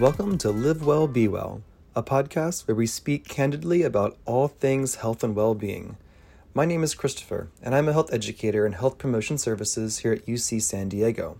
Welcome to Live Well, Be Well, a podcast where we speak candidly about all things health and well-being. My name is Christopher, and I'm a health educator in health promotion services here at UC San Diego.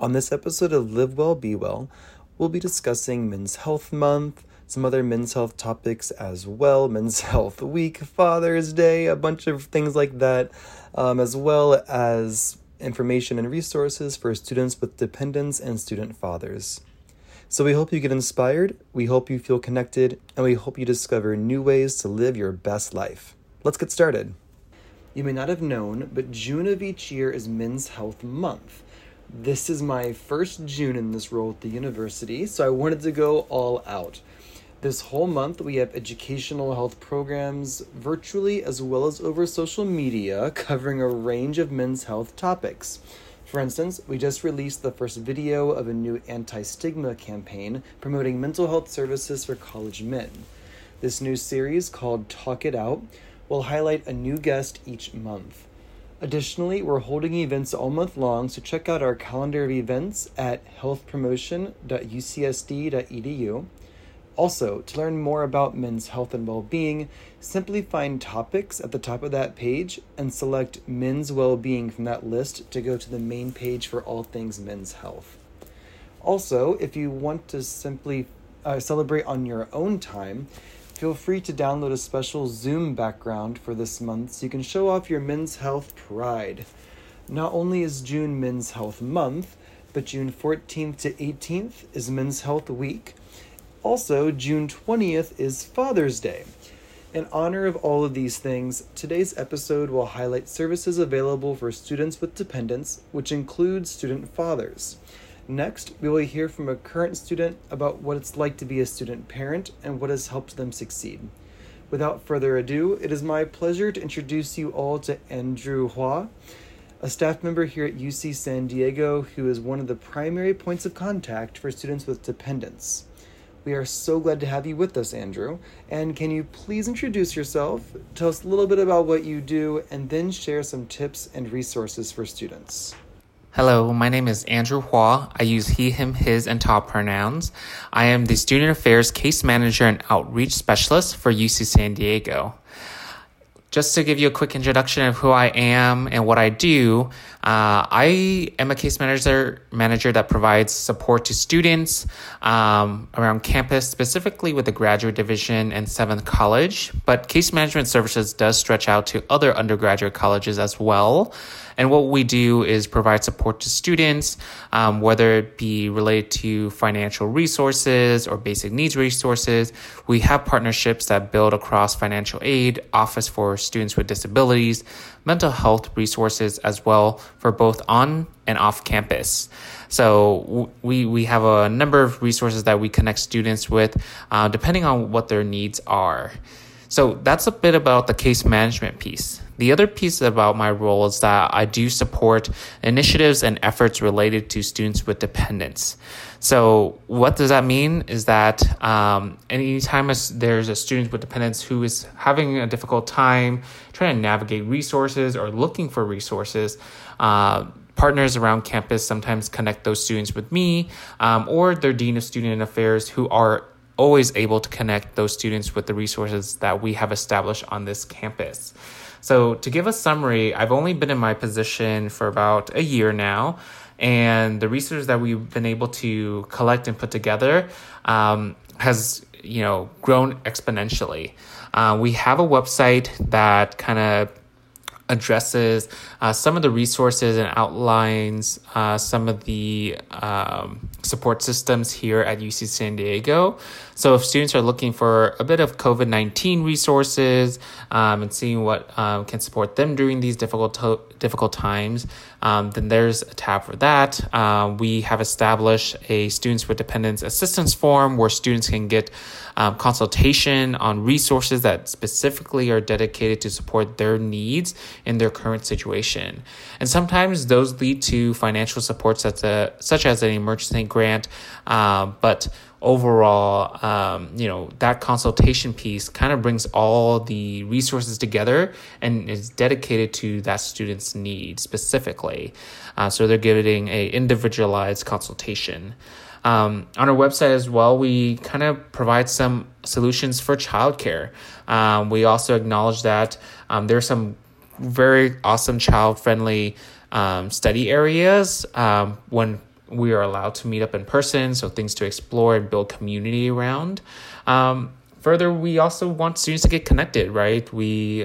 On this episode of Live Well, Be Well, we'll be discussing Men's Health Month, some other men's health topics as well, Men's Health Week, Father's Day, a bunch of things like that, as well as information and resources for students with dependents and student fathers. So we hope you get inspired, we hope you feel connected, and we hope you discover new ways to live your best life. Let's get started. You may not have known, but June of each year is Men's Health Month. This is my first June in this role at the university, so I wanted to go all out. This whole month, we have educational health programs virtually as well as over social media covering a range of men's health topics. For instance, we just released the first video of a new anti-stigma campaign promoting mental health services for college men. This new series, called Talk It Out, will highlight a new guest each month. Additionally, we're holding events all month long, so check out our calendar of events at healthpromotion.ucsd.edu. Also, to learn more about men's health and well-being, simply find topics at the top of that page and select men's well-being from that list to go to the main page for all things men's health. Also, if you want to simply celebrate on your own time, feel free to download a special Zoom background for this month so you can show off your men's health pride. Not only is June Men's Health Month, but June 14th to 18th is Men's Health Week. Also, June 20th is Father's Day. In honor of all of these things, today's episode will highlight services available for students with dependents, which includes student fathers. Next, we will hear from a current student about what it's like to be a student parent and what has helped them succeed. Without further ado, it is my pleasure to introduce you all to Andrew Hua, a staff member here at UC San Diego who is one of the primary points of contact for students with dependents. We are so glad to have you with us, Andrew. And can you please introduce yourself, tell us a little bit about what you do, and then share some tips and resources for students? Hello, my name is Andrew Hua. I use he, him, his, and ta pronouns. I am the Student Affairs Case Manager and Outreach Specialist for UC San Diego. Just to give you a quick introduction of who I am and what I do, I am a case manager that provides support to students around campus, specifically with the Graduate Division and Seventh College. But case management services does stretch out to other undergraduate colleges as well. And what we do is provide support to students, whether it be related to financial resources or basic needs resources. We have partnerships that build across financial aid, Office for Students with Disabilities, mental health resources as well for both on and off campus. So we have a number of resources that we connect students with depending on what their needs are. So that's a bit about the case management piece. The other piece about my role is that I do support initiatives and efforts related to students with dependence. So what does that mean is that anytime there's a student with dependence who is having a difficult time trying to navigate resources or looking for resources, partners around campus sometimes connect those students with me or their Dean of Student Affairs, who are always able to connect those students with the resources that we have established on this campus. So to give a summary, I've only been in my position for about a year now, and the research that we've been able to collect and put together has grown exponentially. We have a website that kind of addresses some of the resources and outlines some of the support systems here at UC San Diego. So if students are looking for a bit of COVID-19 resources and seeing what can support them during these difficult times, then there's a tab for that. We have established a Students with Dependence Assistance form where students can get consultation on resources that specifically are dedicated to support their needs in their current situation. And sometimes those lead to financial support such as an emergency grant, but overall, that consultation piece kind of brings all the resources together and is dedicated to that student's need specifically. So they're giving a individualized consultation. On our website as well, we kind of provide some solutions for childcare. We also acknowledge that there's some very awesome child-friendly study areas when we are allowed to meet up in person, so things to explore and build community around. Further, we also want students to get connected, right? We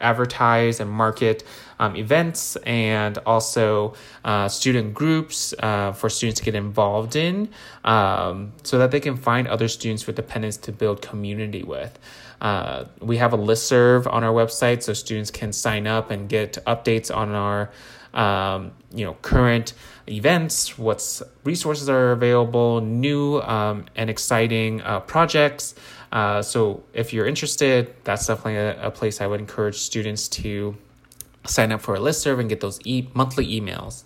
advertise and market events and also student groups for students to get involved in so that they can find other students with dependence to build community with. We have a listserv on our website so students can sign up and get updates on our current events, what resources are available, new and exciting projects. So if you're interested, that's definitely a place I would encourage students to sign up for a listserv and get those monthly emails.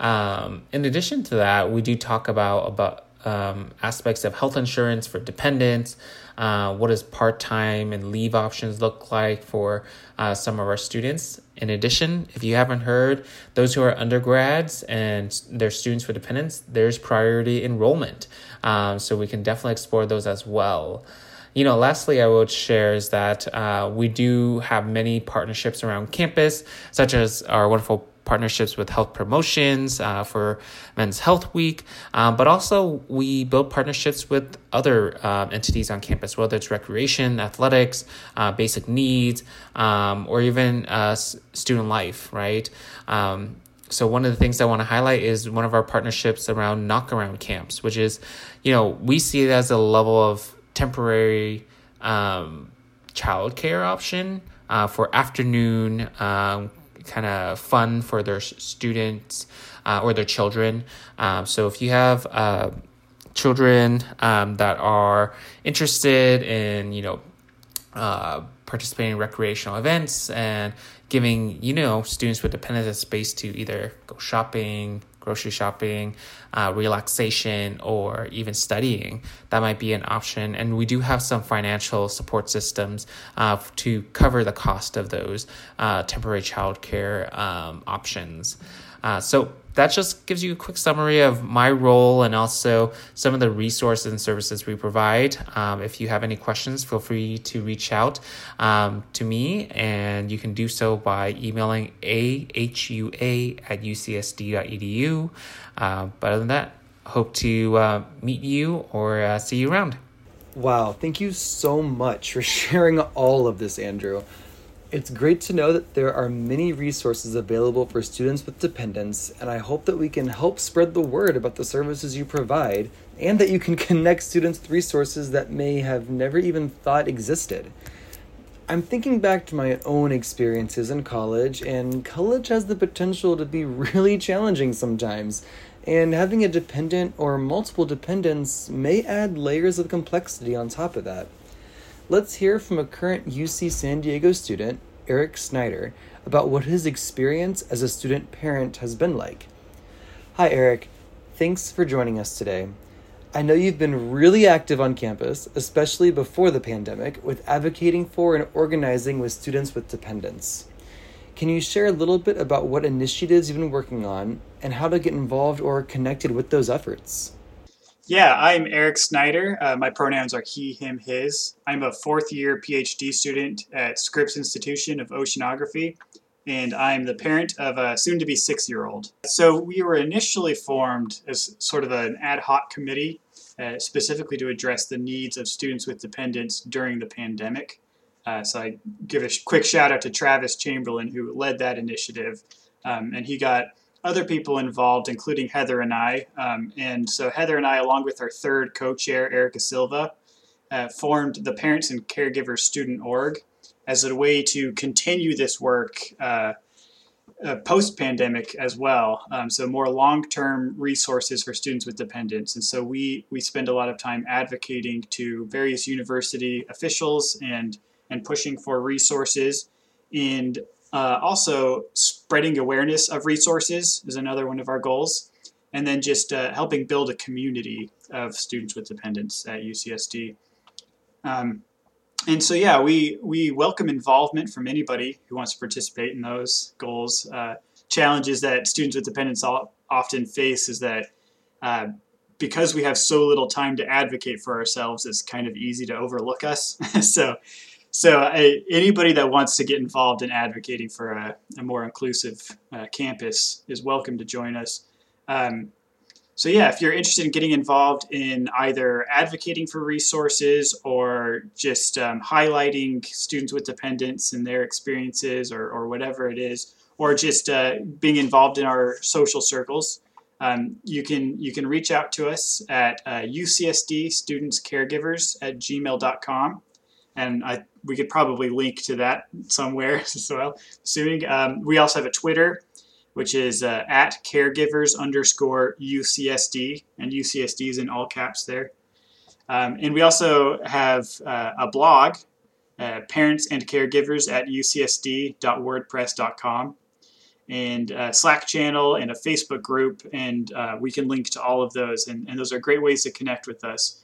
In addition to that, we do talk about aspects of health insurance for dependents. What does part-time and leave options look like for some of our students? In addition, if you haven't heard, those who are undergrads and they're students with dependents, there's priority enrollment. So we can definitely explore those as well. Lastly, I would share is that we do have many partnerships around campus, such as our wonderful partnerships with health promotions for Men's Health Week, but also we build partnerships with other entities on campus, whether it's recreation, athletics, basic needs, or even student life, right? So one of the things I want to highlight is one of our partnerships around knockaround camps, which is, we see it as a level of temporary childcare option for afternoon kind of fun for their students or their children. So if you have children that are interested in, participating in recreational events and giving, students with dependence a space to either go shopping, grocery shopping, relaxation, or even studying, that might be an option. And we do have some financial support systems to cover the cost of those temporary childcare options. So that just gives you a quick summary of my role and also some of the resources and services we provide. If you have any questions, feel free to reach out to me, and you can do so by emailing ahua@ucsd.edu. But other than that, hope to meet you or see you around. Wow, thank you so much for sharing all of this, Andrew. It's great to know that there are many resources available for students with dependence, and I hope that we can help spread the word about the services you provide and that you can connect students with resources that may have never even thought existed. I'm thinking back to my own experiences in college, and college has the potential to be really challenging sometimes, and having a dependent or multiple dependents may add layers of complexity on top of that. Let's hear from a current UC San Diego student, Eric Snyder, about what his experience as a student parent has been like. Hi, Eric. Thanks for joining us today. I know you've been really active on campus, especially before the pandemic, with advocating for and organizing with students with dependence. Can you share a little bit about what initiatives you've been working on and how to get involved or connected with those efforts? Yeah, I'm Eric Snyder. My pronouns are he, him, his. I'm a fourth-year PhD student at Scripps Institution of Oceanography, and I'm the parent of a soon-to-be 6-year-old. So we were initially formed as sort of an ad hoc committee, specifically to address the needs of students with dependence during the pandemic. So I give a quick shout-out to Travis Chamberlain, who led that initiative, and he got other people involved, including Heather and I. And so Heather and I, along with our third co-chair, Erica Silva, formed the Parents and Caregivers Student Org as a way to continue this work post-pandemic as well. So more long-term resources for students with dependence. And so we spend a lot of time advocating to various university officials and pushing for resources. And also, spreading awareness of resources is another one of our goals. and then just helping build a community of students with dependence at UCSD. And so, yeah, we welcome involvement from anybody who wants to participate in those goals. Challenges that students with dependence often face is that because we have so little time to advocate for ourselves, it's kind of easy to overlook us. So anybody that wants to get involved in advocating for a more inclusive campus is welcome to join us. So yeah, if you're interested in getting involved in either advocating for resources or just highlighting students with dependence and their experiences or whatever it is, or just being involved in our social circles, you can reach out to us at UCSDStudentsCaregivers@gmail.com. And we could probably link to that somewhere as well, assuming. We also have a Twitter, which is at caregivers_UCSD, and UCSD is in all caps there. And we also have a blog, Parents and Caregivers @ucsd.wordpress.com, and a Slack channel and a Facebook group, and we can link to all of those, and those are great ways to connect with us.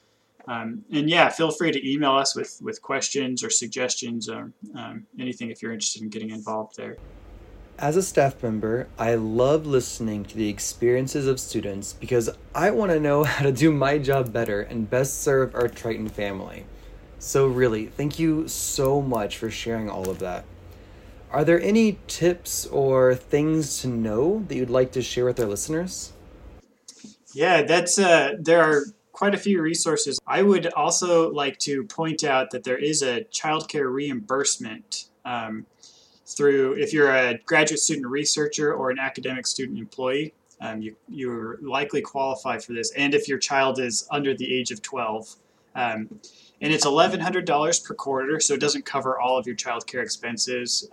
And yeah, feel free to email us with questions or suggestions or anything if you're interested in getting involved there. As a staff member, I love listening to the experiences of students because I want to know how to do my job better and best serve our Triton family. So really, thank you so much for sharing all of that. Are there any tips or things to know that you'd like to share with our listeners? Yeah, there are quite a few resources. I would also like to point out that there is a childcare reimbursement through, if you're a graduate student researcher or an academic student employee, you're likely qualify for this. And if your child is under the age of 12, and it's $1,100 per quarter, so it doesn't cover all of your childcare expenses,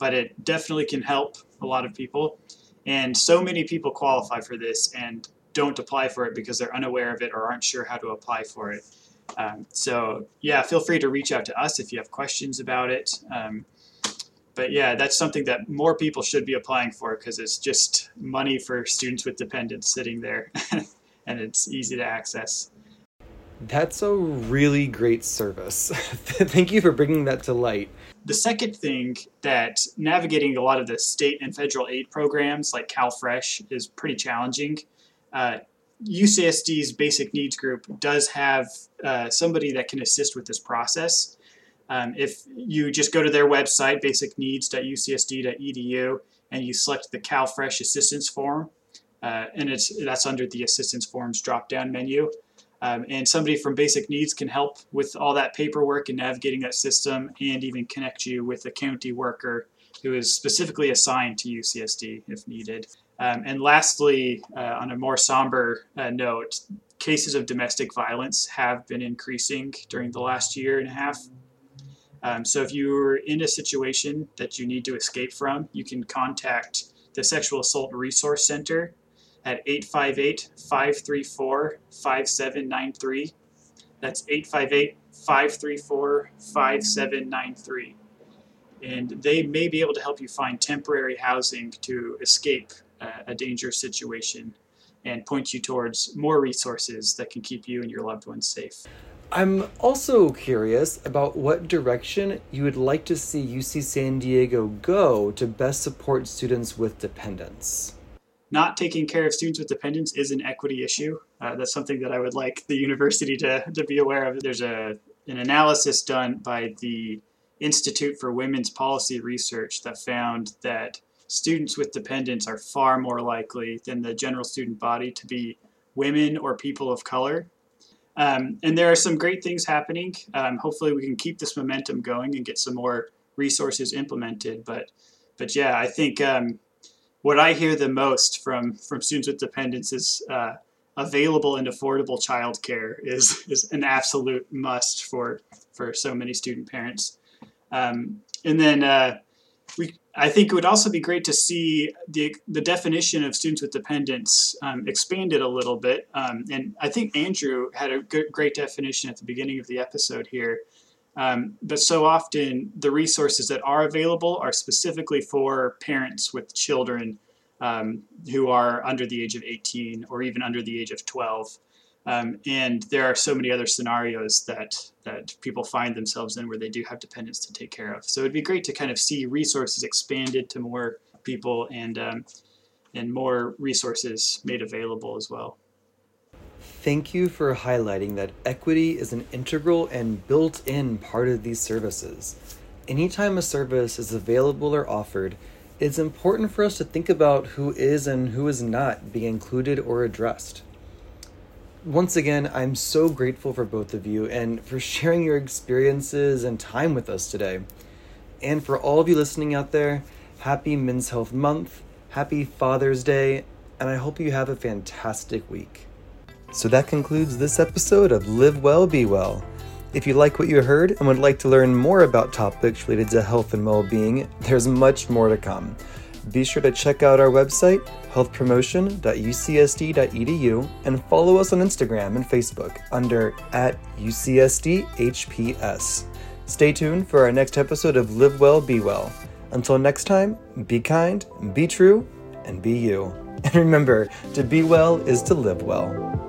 but it definitely can help a lot of people. And so many people qualify for this and don't apply for it because they're unaware of it or aren't sure how to apply for it. So yeah, feel free to reach out to us if you have questions about it. But yeah, that's something that more people should be applying for because it's just money for students with dependence sitting there and it's easy to access. That's a really great service. Thank you for bringing that to light. The second thing that navigating a lot of the state and federal aid programs like CalFresh is pretty challenging. UCSD's Basic Needs Group does have somebody that can assist with this process. If you just go to their website, basicneeds.ucsd.edu, and you select the CalFresh Assistance Form, and that's under the Assistance Forms drop-down menu, and somebody from Basic Needs can help with all that paperwork and navigating that system and even connect you with a county worker who is specifically assigned to UCSD if needed. And lastly, on a more somber note, cases of domestic violence have been increasing during the last year and a half. So if you're in a situation that you need to escape from, you can contact the Sexual Assault Resource Center at 858-534-5793. That's 858-534-5793. And they may be able to help you find temporary housing to escape a dangerous situation and point you towards more resources that can keep you and your loved ones safe. I'm also curious about what direction you would like to see UC San Diego go to best support students with dependence. Not taking care of students with dependence is an equity issue. That's something that I would like the university to be aware of. There's an analysis done by the Institute for Women's Policy Research that found that students with dependence are far more likely than the general student body to be women or people of color. And there are some great things happening. Hopefully we can keep this momentum going and get some more resources implemented. But yeah, I think what I hear the most from students with dependence is available and affordable childcare is an absolute must for so many student parents. And then I think it would also be great to see the definition of students with dependence expanded a little bit. And I think Andrew had a great definition at the beginning of the episode here. But so often the resources that are available are specifically for parents with children who are under the age of 18 or even under the age of 12. And there are so many other scenarios that people find themselves in where they do have dependents to take care of. So it'd be great to kind of see resources expanded to more people and more resources made available as well. Thank you for highlighting that equity is an integral and built-in part of these services. Anytime a service is available or offered, it's important for us to think about who is and who is not being included or addressed. Once again, I'm so grateful for both of you and for sharing your experiences and time with us today. And for all of you listening out there, happy Men's Health Month, happy Father's Day, and I hope you have a fantastic week. So that concludes this episode of Live Well, Be Well. If you like what you heard and would like to learn more about topics related to health and well-being, there's much more to come. Be sure to check out our website, healthpromotion.ucsd.edu, and follow us on Instagram and Facebook under @UCSDHPS. Stay tuned for our next episode of Live Well, Be Well. Until next time, be kind, be true, and be you. And remember, to be well is to live well.